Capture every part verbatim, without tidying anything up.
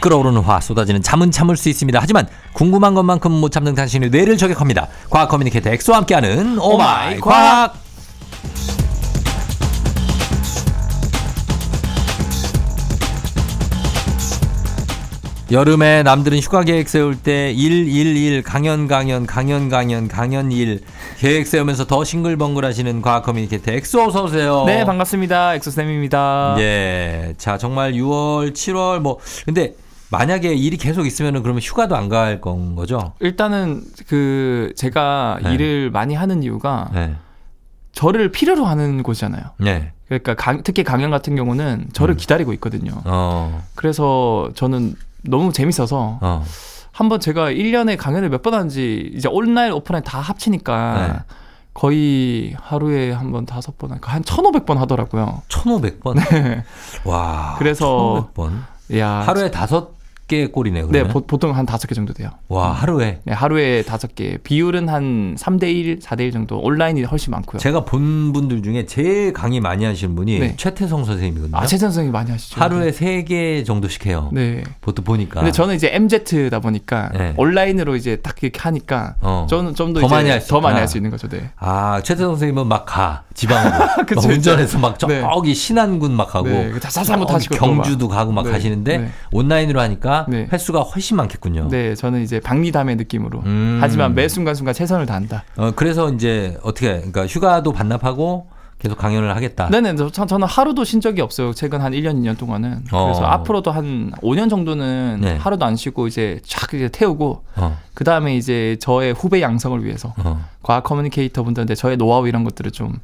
끓어오르는 화 쏟아지는 잠은 참을 수 있습니다. 하지만 궁금한 것만큼 못 참는 당신의 뇌를 저격합니다. 과학 커뮤니케이터 엑소와 함께하는 오마이 과학. 여름에 남들은 휴가 계획 세울 때 일, 일, 일, 강연, 강연, 강연, 강연, 강연, 일 계획 세우면서 더 싱글벙글 하시는 과학 커뮤니케이터 엑소 어서 오세요. 네, 반갑습니다. 엑소쌤입니다. 예, 자 정말 유월, 칠월 뭐 근데 만약에 일이 계속 있으면은 그러면 휴가도 안 갈 건 거죠? 일단은 그 제가 네. 일을 많이 하는 이유가 네. 저를 필요로 하는 곳이잖아요. 네. 그러니까 강, 특히 강연 같은 경우는 저를 음. 기다리고 있거든요. 어. 그래서 저는 너무 재밌어서 어. 한번 제가 일 년에 강연을 몇 번 하는지 이제 온라인 오프라인 다 합치니까 네. 거의 하루에 한 번 다섯 번 한 천오백 번 하더라고요. 천오백 번? 네. 와. 그래서 천오백 번. 야. 하루에 다섯 개 꼴이네. 그러면? 네, 보, 보통 한 다섯 개 정도 돼요. 와, 하루에. 네, 하루에 다섯 개. 비율은 한 삼 대 일, 사 대 일 정도. 온라인이 훨씬 많고요. 제가 본 분들 중에 제일 강의 많이 하시는 분이 네. 최태성 선생님이거든요. 아, 최태성 선생님 많이 하시죠. 하루에 세 개 정도씩 해요. 네. 보통 보니까. 근데 저는 이제 엠지다 보니까 네. 온라인으로 이제 딱 이렇게 하니까 어. 저는 좀 더 많이 할 수 더 많이 할 수 있는 거죠. 네. 아, 최태성 선생님은 막 가. 지방으로. 그쵸, 막 운전해서 막 저기 네. 신안군 막 가고. 네. 자사못 하시고 경주도 가고 막 네. 가시는데 네. 온라인으로 하니까 네. 횟수가 훨씬 많겠군요. 네, 저는 이제 박리담의 느낌으로. 음. 하지만 매 순간순간 최선을 다한다. 어, 그래서 이제 어떻게, 그러니까 휴가도 반납하고 계속 강연을 하겠다. 네네, 저, 저는 하루도 쉰 적이 없어요. 최근 한 일 년, 이 년 동안은. 어. 그래서 앞으로도 한 오 년 정도는 네. 하루도 안 쉬고 이제 쫙 이제 태우고, 어. 그 다음에 이제 저의 후배 양성을 위해서 어. 과학 커뮤니케이터 분들한테 저의 노하우 이런 것들을 좀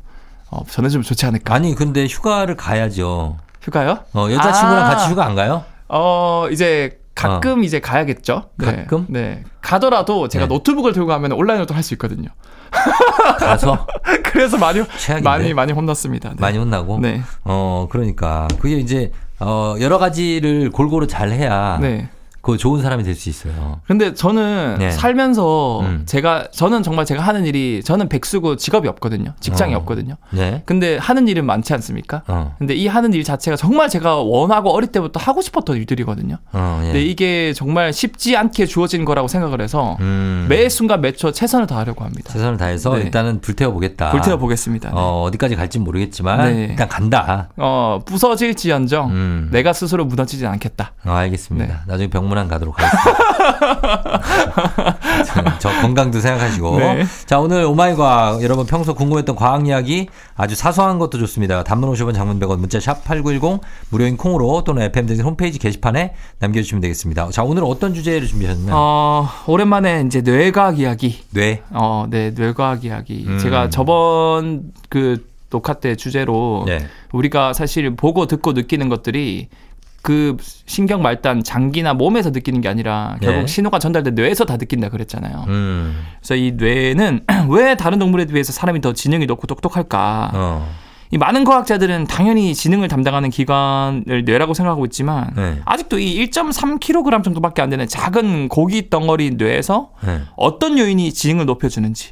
어, 전해주면 좋지 않을까. 아니, 근데 휴가를 가야죠. 휴가요? 어, 여자친구랑 아. 같이 휴가 안 가요? 어, 이제 가끔 어. 이제 가야겠죠. 가끔? 네. 네. 가더라도 제가 네. 노트북을 들고 가면 온라인으로도 할 수 있거든요. 가서? 그래서 많이, 최악인데? 많이, 많이 혼났습니다. 네. 많이 혼나고? 네. 어, 그러니까. 그게 이제, 어, 여러 가지를 골고루 잘 해야. 네. 그 좋은 사람이 될 수 있어요. 근데 저는 네. 살면서 음. 제가 저는 정말 제가 하는 일이 저는 백수고 직업이 없거든요. 직장이 어. 없거든요. 네. 근데 하는 일은 많지 않습니까? 어. 근데 이 하는 일 자체가 정말 제가 원하고 어릴 때부터 하고 싶었던 일들이거든요. 어, 예. 근데 이게 정말 쉽지 않게 주어진 거라고 생각을 해서 음. 매 순간 매초 최선을 다하려고 합니다. 최선을 다해서 네. 일단은 불태워 보겠다. 불태워 보겠습니다. 네. 어, 어디까지 갈지 모르겠지만 네. 일단 간다. 어, 부서질지언정 음. 내가 스스로 무너지진 않겠다. 어, 알겠습니다. 네. 나중에 병문 가도록 하겠습니다. 저 건강도 생각하시고 네. 자 오늘 오마이과학 여러분 평소 궁금했던 과학 이야기 아주 사소한 것도 좋습니다. 단문 오십 원 장문 백 원 문자 샵 팔구일공 무료인 콩으로 또는 에프엠 등 홈페이지 게시판에 남겨주시면 되겠습니다. 자 오늘 어떤 주제를 준비하셨나요? 어, 오랜만에 이제 뇌과학 이야기 뇌? 어, 네 뇌과학 이야기 음. 제가 저번 그 녹화 때 주제로 네. 우리가 사실 보고 듣고 느끼는 것들이 그 신경 말단 장기나 몸에서 느끼는 게 아니라 결국 네. 신호가 전달된 뇌에서 다 느낀다 그랬잖아요. 음. 그래서 이 뇌는 왜 다른 동물에 비해서 사람이 더 지능이 높고 똑똑할까? 어. 이 많은 과학자들은 당연히 지능을 담당하는 기관을 뇌라고 생각하고 있지만 네. 아직도 이 일 점 삼 킬로그램 정도밖에 안 되는 작은 고기 덩어리 뇌에서 네. 어떤 요인이 지능을 높여주는지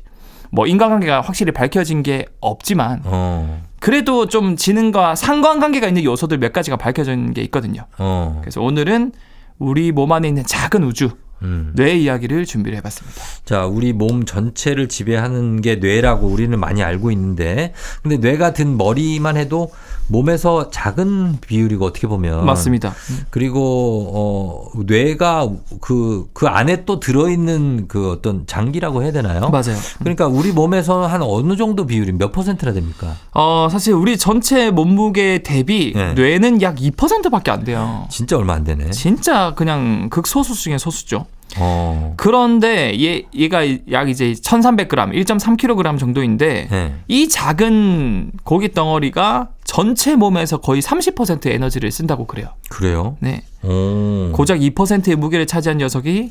뭐 인간관계가 확실히 밝혀진 게 없지만 어. 그래도 좀 지능과 상관관계가 있는 요소들 몇 가지가 밝혀진 게 있거든요. 어. 그래서 오늘은 우리 몸 안에 있는 작은 우주, 음. 뇌 이야기를 준비를 해봤습니다. 자, 우리 몸 전체를 지배하는 게 뇌라고 우리는 많이 알고 있는데 근데 뇌가 든 머리만 해도 몸에서 작은 비율이고 어떻게 보면. 맞습니다. 그리고 어, 뇌가 그, 그 안에 또 들어있는 그 어떤 장기라고 해야 되나요? 맞아요. 그러니까 우리 몸에서 한 어느 정도 비율이 몇 퍼센트나 됩니까? 어, 사실 우리 전체 몸무게 대비 네. 뇌는 약 이 퍼센트밖에 안 돼요. 진짜 얼마 안 되네. 진짜 그냥 극소수 중에 소수죠. 어. 그런데 얘, 얘가 약 이제 천삼백 그램, 일 점 삼 킬로그램 정도인데 네. 이 작은 고기 덩어리가 전체 몸에서 거의 삼십 퍼센트의 에너지를 쓴다고 그래요. 그래요? 네. 오. 고작 이 퍼센트의 무게를 차지한 녀석이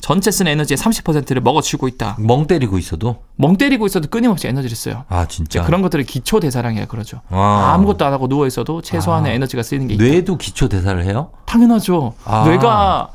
전체 쓴 에너지의 삼십 퍼센트를 먹어치우고 있다. 멍 때리고 있어도? 멍 때리고 있어도 끊임없이 에너지를 써요. 아, 진짜? 그런 것들을 기초대사량이라고 그러죠. 아. 아무것도 안 하고 누워있어도 최소한의 아. 에너지가 쓰이는 게 있다. 뇌도 기초대사를 해요? 당연하죠. 아. 뇌가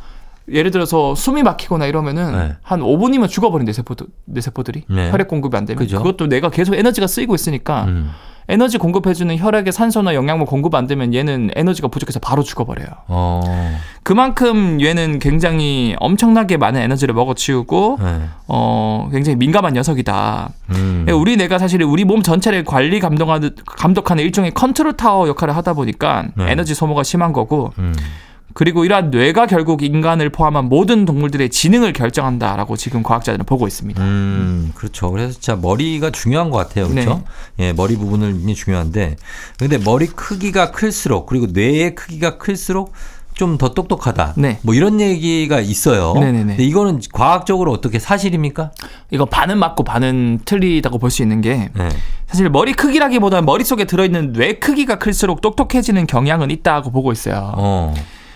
예를 들어서 숨이 막히거나 이러면은 네. 한 오 분이면 죽어버린대, 세포도, 뇌 세포들이. 네. 혈액 공급이 안 되면. 그죠? 그것도 뇌가 계속 에너지가 쓰이고 있으니까 음. 에너지 공급해주는 혈액에 산소나 영양분 공급 안 되면 얘는 에너지가 부족해서 바로 죽어버려요. 어. 그만큼 얘는 굉장히 엄청나게 많은 에너지를 먹어치우고 네. 어, 굉장히 민감한 녀석이다. 음. 우리 뇌가 사실 우리 몸 전체를 관리 감독하는, 감독하는 일종의 컨트롤 타워 역할을 하다 보니까 네. 에너지 소모가 심한 거고 음. 그리고 이러한 뇌가 결국 인간을 포함한 모든 동물들의 지능을 결정한다라고 지금 과학자들은 보고 있습니다. 음, 그렇죠. 그래서 진짜 머리가 중요한 것 같아요. 그렇죠? 네. 예, 머리 부분이 중요한데, 근데 머리 크기가 클수록 그리고 뇌의 크기가 클수록 좀 더 똑똑하다. 네. 뭐 이런 얘기가 있어요. 네네네. 근데 이거는 과학적으로 어떻게 사실입니까? 이거 반은 맞고 반은 틀리다고 볼 수 있는 게 네. 사실 머리 크기라기보다는 머릿속에 들어있는 뇌 크기가 클수록 똑똑해지는 경향은 있다고 보고 있어요. 어.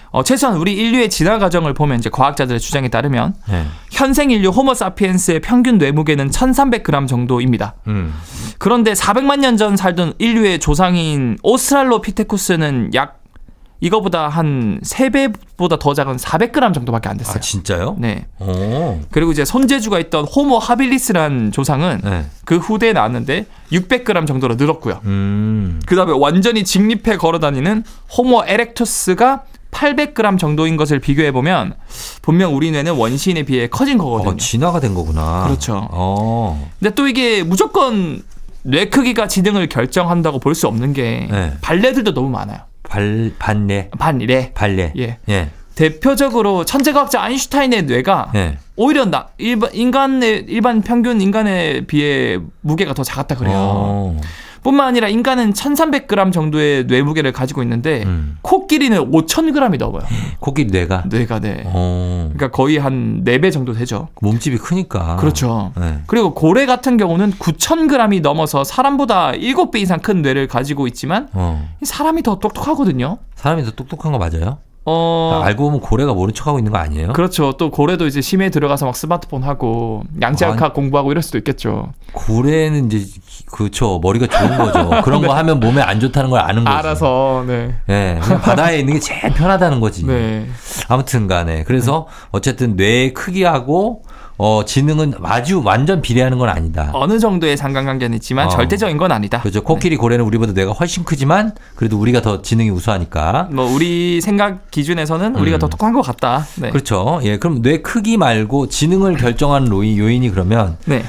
어, 최소한 우리 인류의 진화 과정을 보면 이제 과학자들의 주장에 따르면 네. 현생 인류 호모 사피엔스의 평균 뇌무게는 천삼백 그램 정도입니다. 음. 그런데 사백만 년 전 살던 인류의 조상인 오스트랄로피테쿠스는 약 이거보다 한 세 배보다 더 작은 사백 그램 정도밖에 안 됐어요. 아, 진짜요? 네. 오. 그리고 이제 손재주가 있던 호모 하빌리스라는 조상은 네. 그 후대에 나왔는데 육백 그램 정도로 늘었고요. 음. 그다음에 완전히 직립해 걸어다니는 호모 에렉투스가 팔백 그램 정도인 것을 비교해보면 분명 우리 뇌는 원시인에 비해 커진 거거든요. 어, 진화가 된 거구나. 그렇죠. 어. 근데 또 이게 무조건 뇌 크기가 지능을 결정한다고 볼 수 없는 게 네. 발레들도 너무 많아요. 발, 반레? 반레. 발레. 예. 예. 대표적으로 천재과학자 아인슈타인의 뇌가 예. 오히려 나, 일반, 인간의, 일반 평균 인간에 비해 무게가 더 작았다 그래요. 오. 뿐만 아니라 인간은 천삼백 그램 정도의 뇌무게를 가지고 있는데 음. 코끼리는 오천 그램이 넘어요. 코끼리 뇌가? 뇌가 네. 오. 그러니까 거의 한 네 배 정도 되죠. 몸집이 크니까. 그렇죠. 네. 그리고 고래 같은 경우는 구천 그램이 넘어서 사람보다 일곱 배 이상 큰 뇌를 가지고 있지만 어. 사람이 더 똑똑하거든요. 사람이 더 똑똑한 거 맞아요? 어... 알고 보면 고래가 모른 척하고 있는 거 아니에요? 그렇죠. 또 고래도 이제 심해에 들어가서 막 스마트폰 하고 양자역학 아니... 공부하고 이럴 수도 있겠죠. 고래는 이제 그렇죠. 머리가 좋은 거죠. 그런 네. 거 하면 몸에 안 좋다는 걸 아는 거죠. 알아서. 네. 네. 그냥 바다에 있는 게 제일 편하다는 거지. 네. 아무튼 간에. 그래서 네. 어쨌든 뇌의 크기하고 어, 지능은 아주 완전 비례하는 건 아니다. 어느 정도의 상관관계는 있지만 어. 절대적인 건 아니다. 그렇죠. 코끼리 네. 고래는 우리보다 뇌가 훨씬 크지만 그래도 우리가 더 지능이 우수하니까. 뭐 우리 생각 기준에서는 음. 우리가 더 똑똑한 것 같다. 네. 그렇죠. 예, 그럼 뇌 크기 말고 지능을 결정하는 요인이 그러면 네.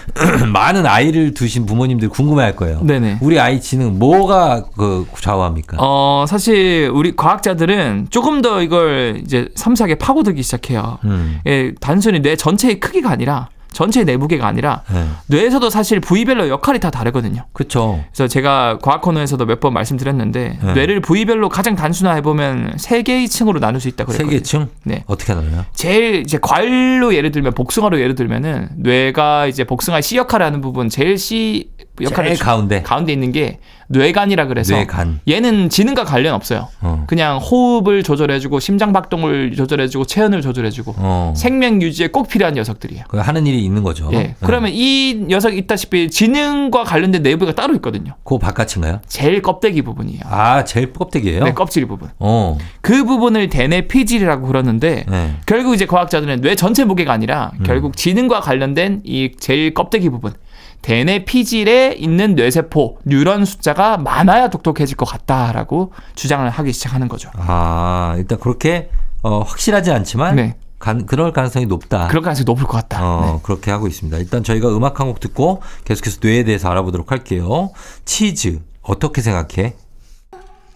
많은 아이를 두신 부모님들 궁금해할 거예요. 네네. 우리 아이 지능 뭐가 그 좌우합니까? 어, 사실 우리 과학자들은 조금 더 이걸 이제 섬세하게 파고들기 시작해요. 음. 예, 단순히 뇌 전체의 크기가 아니라 전체의 내무게가 아니라 네. 뇌에서도 사실 부위별로 역할이 다 다르거든요. 그렇죠. 그래서 제가 과학 코너에서도 몇 번 말씀드렸는데 네. 뇌를 부위별로 가장 단순화해 보면 세 개의 층으로 나눌 수 있다 그랬거든요. 세 개의 층? 네. 어떻게 나눠요? 제일 이제 과일로 예를 들면 복숭아로 예를 들면은 뇌가 이제 복숭아의 씨 역할을 하는 부분 제일 씨 역할을 제일 가운데 가운데 있는 게 뇌간이라 그래서 뇌간. 얘는 지능과 관련 없어요. 어. 그냥 호흡을 조절해주고 심장 박동을 조절해주고 체온을 조절해주고 어. 생명 유지에 꼭 필요한 녀석들이에요. 하는 일이 있는 거죠. 예. 네. 그러면 이 녀석이 있다시피 지능과 관련된 내부가 따로 있거든요. 그 바깥인가요? 제일 껍데기 부분이에요. 아, 제일 껍데기예요? 네, 껍질 부분. 어. 그 부분을 대뇌 피질이라고 그러는데 네. 결국 이제 과학자들은 뇌 전체 무게가 아니라 음. 결국 지능과 관련된 이 제일 껍데기 부분. 대뇌 피질에 있는 뇌세포, 뉴런 숫자가 많아야 똑똑해질 것 같다라고 주장을 하기 시작하는 거죠. 아, 일단 그렇게 어, 확실하지 않지만 네. 간, 그럴 가능성이 높다. 그럴 가능성이 높을 것 같다. 어, 네. 그렇게 하고 있습니다. 일단 저희가 음악 한 곡 듣고 계속해서 뇌에 대해서 알아보도록 할게요. 치즈, 어떻게 생각해?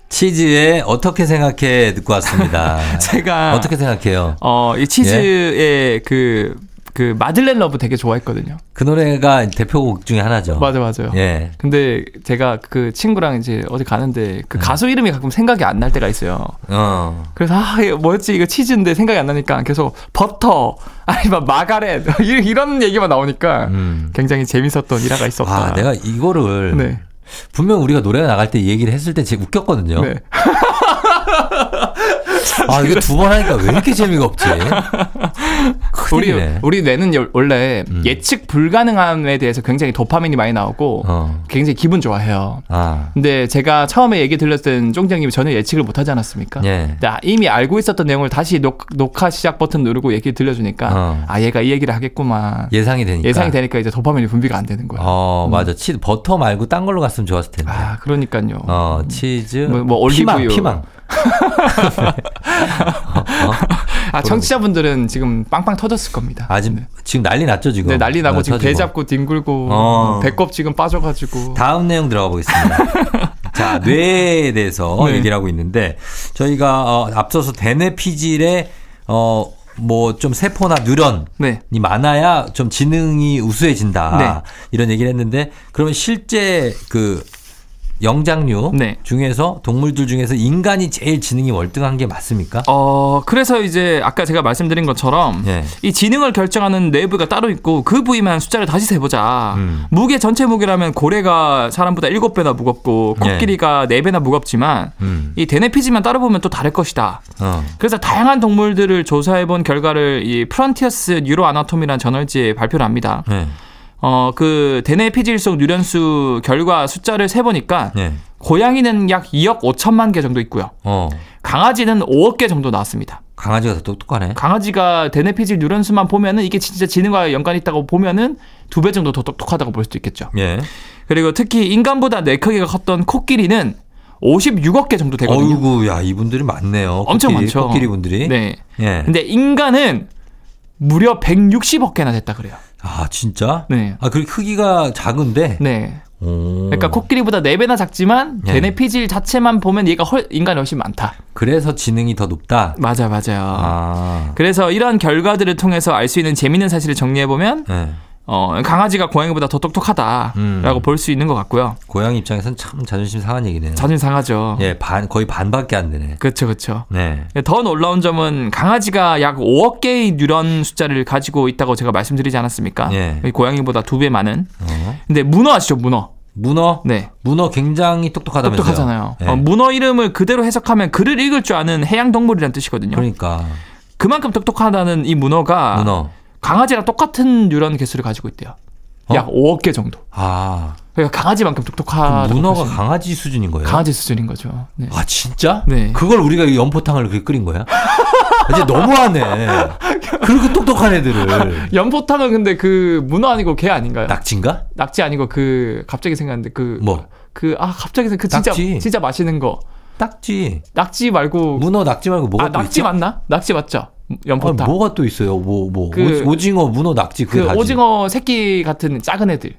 치즈에 어떻게 생각해 듣고 왔습니다. 제가 어떻게 생각해요? 어, 이 치즈의 예? 그... 그 마들렌 러브 되게 좋아했거든요. 그 노래가 대표곡 중에 하나죠. 맞아, 맞아요. 예. 근데 제가 그 친구랑 이제 어디 가는데 그 가수 이름이 가끔 생각이 안 날 때가 있어요. 어. 그래서 아, 뭐였지? 이거 치즈인데 생각이 안 나니까 계속 버터, 아니 막 마가렛 이런 얘기만 나오니까 음. 굉장히 재밌었던 일화가 있었다. 아, 내가 이거를 네. 분명 우리가 노래 나갈 때 얘기를 했을 때 제가 웃겼거든요. 네. 아, 이거 두 번 하니까 왜 이렇게 재미가 없지? 우리, 우리 뇌는 원래 음. 예측 불가능함에 대해서 굉장히 도파민이 많이 나오고 어. 굉장히 기분 좋아해요. 아. 근데 제가 처음에 얘기 들렸을 때는 쫑장님이 전혀 예측을 못하지 않았습니까? 예. 근데 이미 알고 있었던 내용을 다시 녹, 녹화 시작 버튼 누르고 얘기 들려주니까 어. 아, 얘가 이 얘기를 하겠구만. 예상이 되니까. 예상이 되니까 이제 도파민이 분비가 안 되는 거예요. 어, 음. 맞아. 치, 버터 말고 딴 걸로 갔으면 좋았을 텐데. 아, 그러니까요. 어, 치즈. 뭐, 뭐 올리브유. 피망. 피망. 어, 어? 아, 청취자분들은 지금 빵빵 터졌을 겁니다. 아, 지금, 네. 지금 난리 났죠, 지금? 네, 난리 나고 어, 지금 배 잡고 뒹굴고 어. 배꼽 지금 빠져가지고. 다음 내용 들어가 보겠습니다. 자, 뇌에 대해서 네. 얘기를 하고 있는데 저희가 어, 앞서서 대뇌피질에 어, 뭐 좀 세포나 뉴런이 네. 많아야 좀 지능이 우수해진다. 네. 이런 얘기를 했는데 그러면 실제 그 영장류 네. 중에서 동물들 중에서 인간이 제일 지능이 월등한 게 맞습니까? 어, 그래서 이제 아까 제가 말씀드린 것처럼 네. 이 지능을 결정하는 뇌부가 따로 있고 그 부위만 숫자를 다시 세보자. 음. 무게 전체 무게라면 고래가 사람보다 일곱 배나 무겁고 코끼리가 네. 네 배나 무겁지만 음. 이 대뇌피질만 따로 보면 또 다를 것이다. 어. 그래서 다양한 동물들을 조사해본 결과를 이 프론티어스 뉴로아나토미라는 저널지에 발표를 합니다. 네. 어, 그 대뇌피질 속 뉴런수 결과 숫자를 세보니까 네. 고양이는 약 이억 오천만 개 정도 있고요. 어. 강아지는 오억 개 정도 나왔습니다. 강아지가 더 똑똑하네. 강아지가 대뇌피질 뉴런수만 보면은 이게 진짜 지능과 연관이 있다고 보면은 두 배 정도 더 똑똑하다고 볼 수도 있겠죠. 예. 그리고 특히 인간보다 뇌 크기가 컸던 코끼리는 오십육억 개 정도 되거든요. 어이구, 야, 이분들이 많네요. 엄청 코끼리, 많죠. 코끼리 분들이. 네. 예. 근데 인간은 무려 백육십억 개나 됐다 그래요. 아, 진짜? 네. 아, 그리고 크기가 작은데? 네. 오. 그러니까 코끼리보다 네 배나 작지만 네. 대뇌피질 자체만 보면 얘가 훨, 인간이 훨씬 많다. 그래서 지능이 더 높다? 맞아, 맞아요. 아. 그래서 이런 결과들을 통해서 알 수 있는 재미있는 사실을 정리해보면 네. 어, 강아지가 고양이보다 더 똑똑하다라고 음. 볼 수 있는 것 같고요. 고양이 입장에서는 참 자존심 상한 얘기네요. 자존심 상하죠. 예, 반, 거의 반밖에 안 되네. 그렇죠, 그렇죠. 네. 더 놀라운 점은 강아지가 약 오억 개의 뉴런 숫자를 가지고 있다고 제가 말씀드리지 않았습니까? 예. 고양이보다 두 배 많은. 어. 근데 문어 아시죠, 문어? 문어? 네. 문어 굉장히 똑똑하다면서요? 똑똑하잖아요. 예. 어, 문어 이름을 그대로 해석하면 글을 읽을 줄 아는 해양 동물이란 뜻이거든요. 그러니까. 그만큼 똑똑하다는 이 문어가. 문어. 강아지랑 똑같은 뉴런 개수를 가지고 있대요. 어? 약 오억 개 정도. 아. 그러니까 강아지만큼 똑똑하다. 문어가 강아지 수준인 거예요? 강아지 수준인 거죠. 네. 아, 진짜? 네. 그걸 우리가 연포탕을 그렇게 끓인 거야? 이제 너무하네. 그렇게 똑똑한 애들을. 연포탕은 근데 그 문어 아니고 개 아닌가요? 낙지인가? 낙지 아니고 그 갑자기 생각났는데 그. 뭐? 그, 아, 갑자기 생각, 그 진짜, 낙지. 진짜 맛있는 거. 낙지. 낙지 말고. 문어 낙지 말고 뭐가 아, 또 낙지 있지? 맞나? 낙지 맞죠? 연포탕. 아, 뭐가 또 있어요? 뭐, 뭐. 그, 오징어, 문어, 낙지. 그게 그 다지. 오징어 새끼 같은 작은 애들.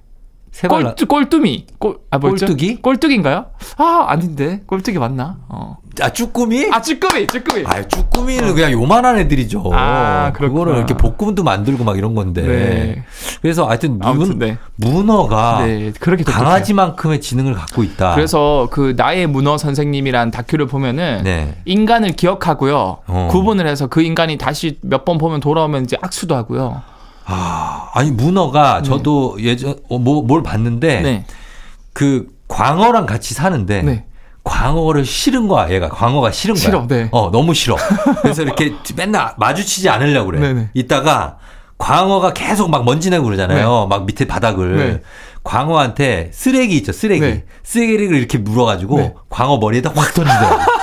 세발라... 꼴뚜, 꼴뚜미. 꼴, 아, 뭐였죠? 꼴뚜기? 꼴뚜기인가요? 아, 아닌데. 꼴뚜기 맞나? 어. 아, 쭈꾸미? 아, 쭈꾸미, 쭈꾸미. 아, 쭈꾸미는 어. 그냥 요만한 애들이죠. 아, 그렇구나. 그거를 이렇게 볶음도 만들고 막 이런 건데. 네. 그래서 하여튼, 문, 아무튼 네. 문어가 네, 그렇게 강아지만큼의 지능을 갖고 있다. 그래서 그 나의 문어 선생님이란 다큐를 보면은 네. 인간을 기억하고요. 어. 구분을 해서 그 인간이 다시 몇 번 보면 돌아오면 이제 악수도 하고요. 아, 아니, 문어가 저도 네. 예전, 어, 뭐, 뭘 봤는데, 네. 그, 광어랑 같이 사는데, 네. 광어를 싫은 거야, 얘가. 광어가 싫은 거야. 싫어, 네. 어, 너무 싫어. 그래서 이렇게 맨날 마주치지 않으려고 그래. 네네. 이따가 광어가 계속 막 먼지 내고 그러잖아요. 네. 막 밑에 바닥을. 네. 광어한테 쓰레기 있죠, 쓰레기. 네. 쓰레기를 이렇게 물어가지고, 네. 광어 머리에다 확 던지더라고.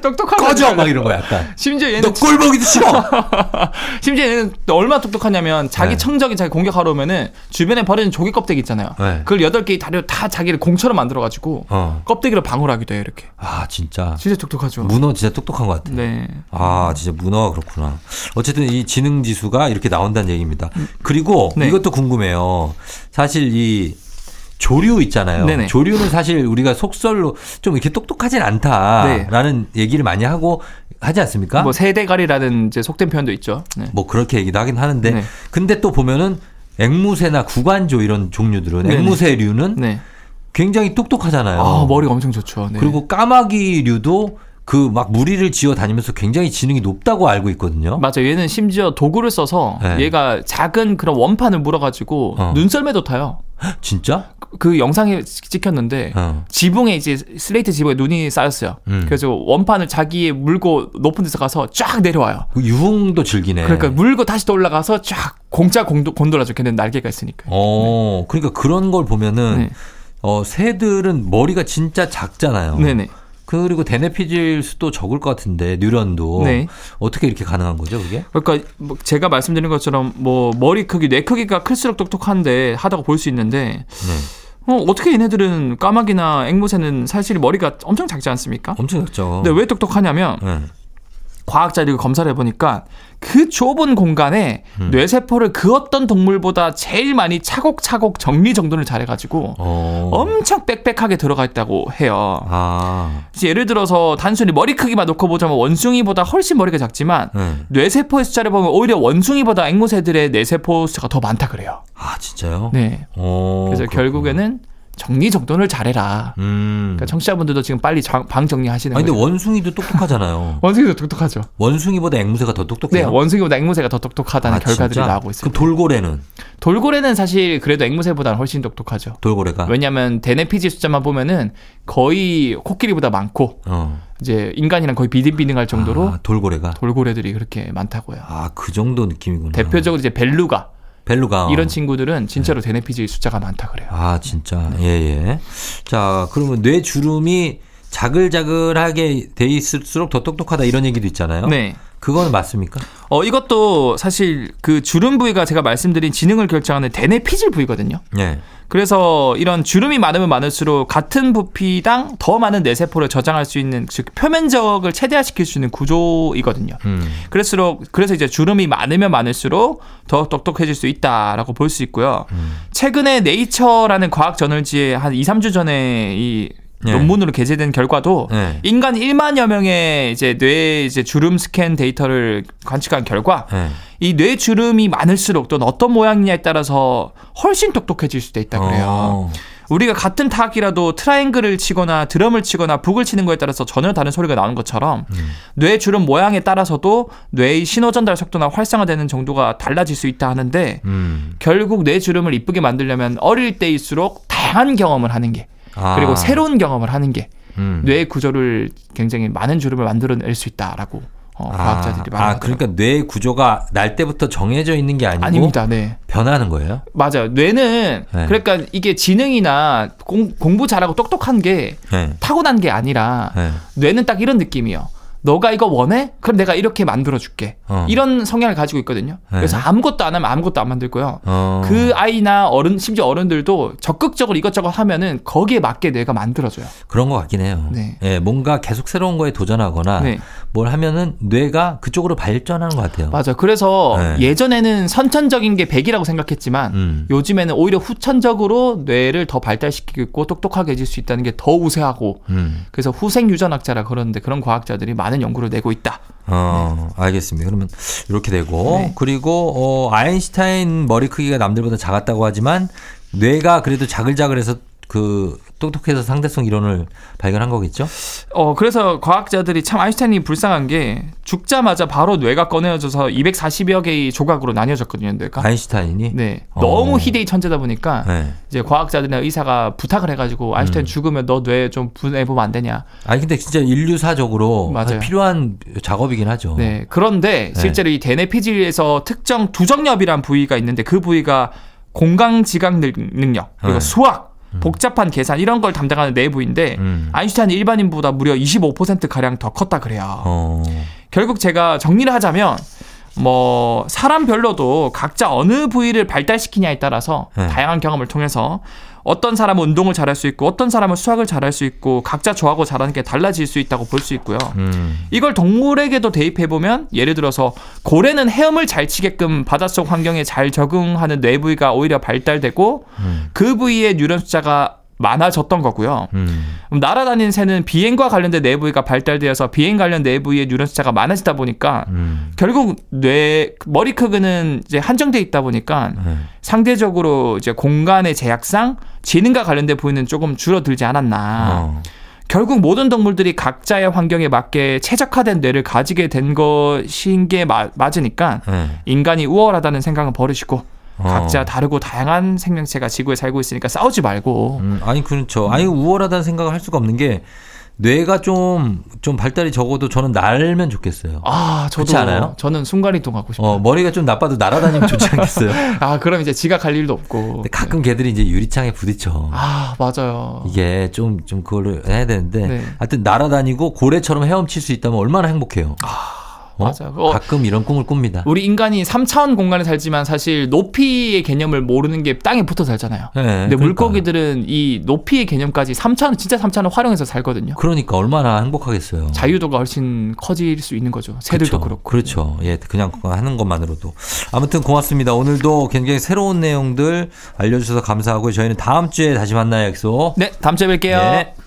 똑똑하다. 꺼져! 막 이런 거야, 약간. 심지어 얘는. 너 꼴보기도 싫어! 심지어 얘는 얼마나 똑똑하냐면, 자기 네. 청적이 자기 공격하러 오면은, 주변에 버려진 조개 껍데기 있잖아요. 네. 그걸 여덟 개의 다리로 다 자기를 공처럼 만들어가지고, 어. 껍데기로 방어를 하기도 해요, 이렇게. 아, 진짜. 진짜 똑똑하죠. 문어 진짜 똑똑한 것 같아요. 네. 아, 진짜 문어가 그렇구나. 어쨌든 이 지능 지수가 이렇게 나온다는 얘기입니다. 그리고 네. 이것도 궁금해요. 사실 이, 조류 있잖아요. 네네. 조류는 사실 우리가 속설로 좀 이렇게 똑똑하진 않다라는 네. 얘기를 많이 하고 하지 않습니까? 뭐 새대가리라는 이제 속된 표현도 있죠. 네. 뭐 그렇게 얘기도 하긴 하는데 네. 근데 또 보면은 앵무새나 구간조 이런 종류들은 네네. 앵무새류는 네. 굉장히 똑똑하잖아요. 아, 머리가 엄청 좋죠. 네. 그리고 까마귀류도 그 막 무리를 지어 다니면서 굉장히 지능이 높다고 알고 있거든요. 맞아요. 얘는 심지어 도구를 써서 네. 얘가 작은 그런 원판을 물어가지고 어. 눈썰매도 타요. 진짜? 그 영상이 찍혔는데 어. 지붕에 이제 슬레이트 지붕에 눈이 쌓였어요. 음. 그래서 원판을 자기의 물고 높은 데서 가서 쫙 내려와요. 유흥도 즐기네. 그러니까 물고 다시 또 올라가서 쫙 공짜 곤돌라죠. 걔는 날개가 있으니까. 어, 네. 그러니까 그런 걸 보면은 네. 어, 새들은 머리가 진짜 작잖아요. 네네. 그리고 대뇌피질 수도 적을 것 같은데 뉴런도 네. 어떻게 이렇게 가능한 거죠 그게? 그러니까 제가 말씀드린 것처럼 뭐 머리 크기, 뇌 크기가 클수록 똑똑한데 하다고 볼 수 있는데 네. 어, 어떻게 얘네들은 까마귀나 앵무새는 사실 머리가 엄청 작지 않습니까? 엄청 작죠. 근데 왜 똑똑하냐면 네. 과학자들이 검사를 해보니까 그 좁은 공간에 음. 뇌세포를 그 어떤 동물보다 제일 많이 차곡차곡 정리정돈을 잘해가지고 오. 엄청 빽빽하게 들어가 있다고 해요. 아. 이제 예를 들어서 단순히 머리 크기만 놓고 보자면 원숭이보다 훨씬 머리가 작지만 음. 뇌세포의 숫자를 보면 오히려 원숭이보다 앵무새들의 뇌세포 숫자가 더 많다 그래요. 아 진짜요? 네. 오, 그래서 그렇구나. 결국에는 정리정돈을 잘해라. 음. 그러니까 청취자분들도 지금 빨리 장, 방 정리하시는 거예요. 근데 원숭이도 똑똑하잖아요. 원숭이도 똑똑하죠. 원숭이보다 앵무새가 더 똑똑해요? 네. 원숭이보다 앵무새가 더 똑똑하다는 아, 결과들이 진짜? 나오고 있어요. 그럼 돌고래는? 돌고래는 사실 그래도 앵무새보다는 훨씬 똑똑하죠. 돌고래가? 왜냐하면 대뇌피질 숫자만 보면은 거의 코끼리보다 많고 어. 이제 인간이랑 거의 비등비등할 정도로 아, 돌고래가? 돌고래들이 그렇게 많다고요. 아, 그 정도 느낌이구나. 대표적으로 이제 벨루가. 벨루가 이런 친구들은 진짜로 네. 대뇌피질 숫자가 많다 그래요. 아 진짜 예예. 네. 예. 자 그러면 뇌 주름이 자글자글하게 돼 있을수록 더 똑똑하다 이런 얘기도 있잖아요. 네. 그건 맞습니까? 어 이것도 사실 그 주름 부위가 제가 말씀드린 지능을 결정하는 대뇌피질 부위거든요. 네. 그래서 이런 주름이 많으면 많을수록 같은 부피당 더 많은 뇌세포를 저장할 수 있는 즉 표면적을 최대화시킬 수 있는 구조이거든요. 음. 그럴수록 그래서 이제 주름이 많으면 많을수록 더 똑똑해질 수 있다라고 볼 수 있고요. 음. 최근에 네이처라는 과학 저널지에 한 이, 삼 주 전에 이 네. 논문으로 게재된 결과도 네. 인간 일만여 명의 이제 뇌 이제 주름 스캔 데이터를 관측한 결과 네. 이 뇌 주름이 많을수록 또 어떤 모양이냐에 따라서 훨씬 똑똑해질 수도 있다 그래요. 오. 우리가 같은 타악이라도 트라이앵글을 치거나 드럼을 치거나 북을 치는 거에 따라서 전혀 다른 소리가 나는 것처럼 음. 뇌 주름 모양에 따라서도 뇌의 신호 전달 속도나 활성화되는 정도가 달라질 수 있다 하는데 음. 결국 뇌 주름을 이쁘게 만들려면 어릴 때일수록 다양한 경험을 하는 게 그리고 아. 새로운 경험을 하는 게 음. 뇌 구조를 굉장히 많은 주름을 만들어낼 수 있다라고 어, 아. 과학자들이 말하더라고요. 아, 그러니까 뇌 구조가 날 때부터 정해져 있는 게 아니고 아닙니다. 네. 변하는 거예요? 맞아요. 뇌는 네. 그러니까 이게 지능이나 공, 공부 잘하고 똑똑한 게 네. 타고난 게 아니라 네. 뇌는 딱 이런 느낌이에요. 너가 이거 원해? 그럼 내가 이렇게 만들어줄게. 어. 이런 성향을 가지고 있거든요. 네. 그래서 아무것도 안 하면 아무것도 안 만들고요. 어. 그 아이나 어른, 심지어 어른들도 적극적으로 이것저것 하면은 거기에 맞게 뇌가 만들어줘요. 그런 것 같긴 해요. 네. 네, 뭔가 계속 새로운 거에 도전하거나 네. 뭘 하면은 뇌가 그쪽으로 발전하는 것 같아요. 맞아요. 그래서 네. 예전에는 선천적인 게 백이라고 생각했지만 음. 요즘에는 오히려 후천적으로 뇌를 더 발달시키고 똑똑하게 해질 수 있다는 게 더 우세하고 음. 그래서 후생유전학자라 그러는데 그런 과학자들이 많은 연구를 내고 있다. 어, 네. 알겠습니다. 그러면 이렇게 되고 네. 그리고 어, 아인슈타인 머리 크기가 남들보다 작았다고 하지만 뇌가 그래도 자글자글해서 그 똑똑해서 상대성 이론을 발견한 거겠죠? 어, 그래서 과학자들이 참 아인슈타인이 불쌍한 게 죽자마자 바로 뇌가 꺼내어져서 이백사십여 개의 조각으로 나뉘어졌거든요. 뇌가. 아인슈타인이? 네. 어. 너무 희대의 천재다 보니까 네. 이제 과학자들이나 의사가 부탁을 해가지고 아인슈타인 음. 죽으면 너 뇌 좀 분해보면 안 되냐. 아니 근데 진짜 인류사적으로 맞아요. 필요한 작업이긴 하죠. 네. 그런데 실제로 네. 이 대뇌피질에서 특정 두정엽이란 부위가 있는데 그 부위가 공강지각 능력 그리고 네. 수학 복잡한 계산 이런 걸 담당하는 내부인데 음. 아인슈타인이 일반인보다 무려 이십오 퍼센트가량 더 컸다 그래요. 어. 결국 제가 정리를 하자면 뭐 사람별로도 각자 어느 부위를 발달시키냐에 따라서 네. 다양한 경험을 통해서 어떤 사람은 운동을 잘할 수 있고 어떤 사람은 수학을 잘할 수 있고 각자 좋아하고 잘하는 게 달라질 수 있다고 볼 수 있고요. 음. 이걸 동물에게도 대입해보면 예를 들어서 고래는 헤엄을 잘 치게끔 바닷속 환경에 잘 적응하는 뇌 부위가 오히려 발달되고 음. 그 부위의 뉴런 숫자가 많아졌던 거고요. 음. 날아다니는 새는 비행과 관련된 뇌 부위가 발달되어서 비행 관련 뇌 부위의 뉴런 숫자가 많아지다 보니까 음. 결국 뇌 머리 크기는 이제 한정돼 있다 보니까 음. 상대적으로 이제 공간의 제약상 지능과 관련된 부위는 조금 줄어들지 않았나. 어. 결국 모든 동물들이 각자의 환경에 맞게 최적화된 뇌를 가지게 된 것인 게 마, 맞으니까 음. 인간이 우월하다는 생각은 버리시고 어. 각자 다르고 다양한 생명체가 지구에 살고 있으니까 싸우지 말고. 음, 아니 그렇죠. 아니 우월하다는 생각을 할 수가 없는 게 뇌가 좀, 좀 발달이 적어도 저는 날면 좋겠어요. 아, 저도. 그렇지 않아요? 저는 순간이동 하고 싶어요. 어, 머리가 좀 나빠도 날아다니면 좋지 않겠어요? 아, 그럼 이제 지가 갈 일도 없고. 근데 가끔 걔들이 이제 유리창에 부딪혀. 아, 맞아요. 이게 좀, 좀 그걸 해야 되는데. 네. 하여튼 날아다니고 고래처럼 헤엄칠 수 있다면 얼마나 행복해요. 아. 어? 맞아. 어, 가끔 이런 꿈을 꿉니다. 우리 인간이 삼 차원 공간에 살지만 사실 높이의 개념을 모르는 게 땅에 붙어 살잖아요. 네, 근데 그러니까. 물고기들은 이 높이의 개념까지 삼 차원, 진짜 삼 차원을 활용해서 살거든요. 그러니까 얼마나 행복하겠어요. 자유도가 훨씬 커질 수 있는 거죠. 새들도 그렇죠. 그렇고. 그렇죠. 예, 그냥 하는 것만으로도. 아무튼 고맙습니다. 오늘도 굉장히 새로운 내용들 알려주셔서 감사하고 저희는 다음 주에 다시 만나요. 엑소. 네, 다음 주에 뵐게요. 네.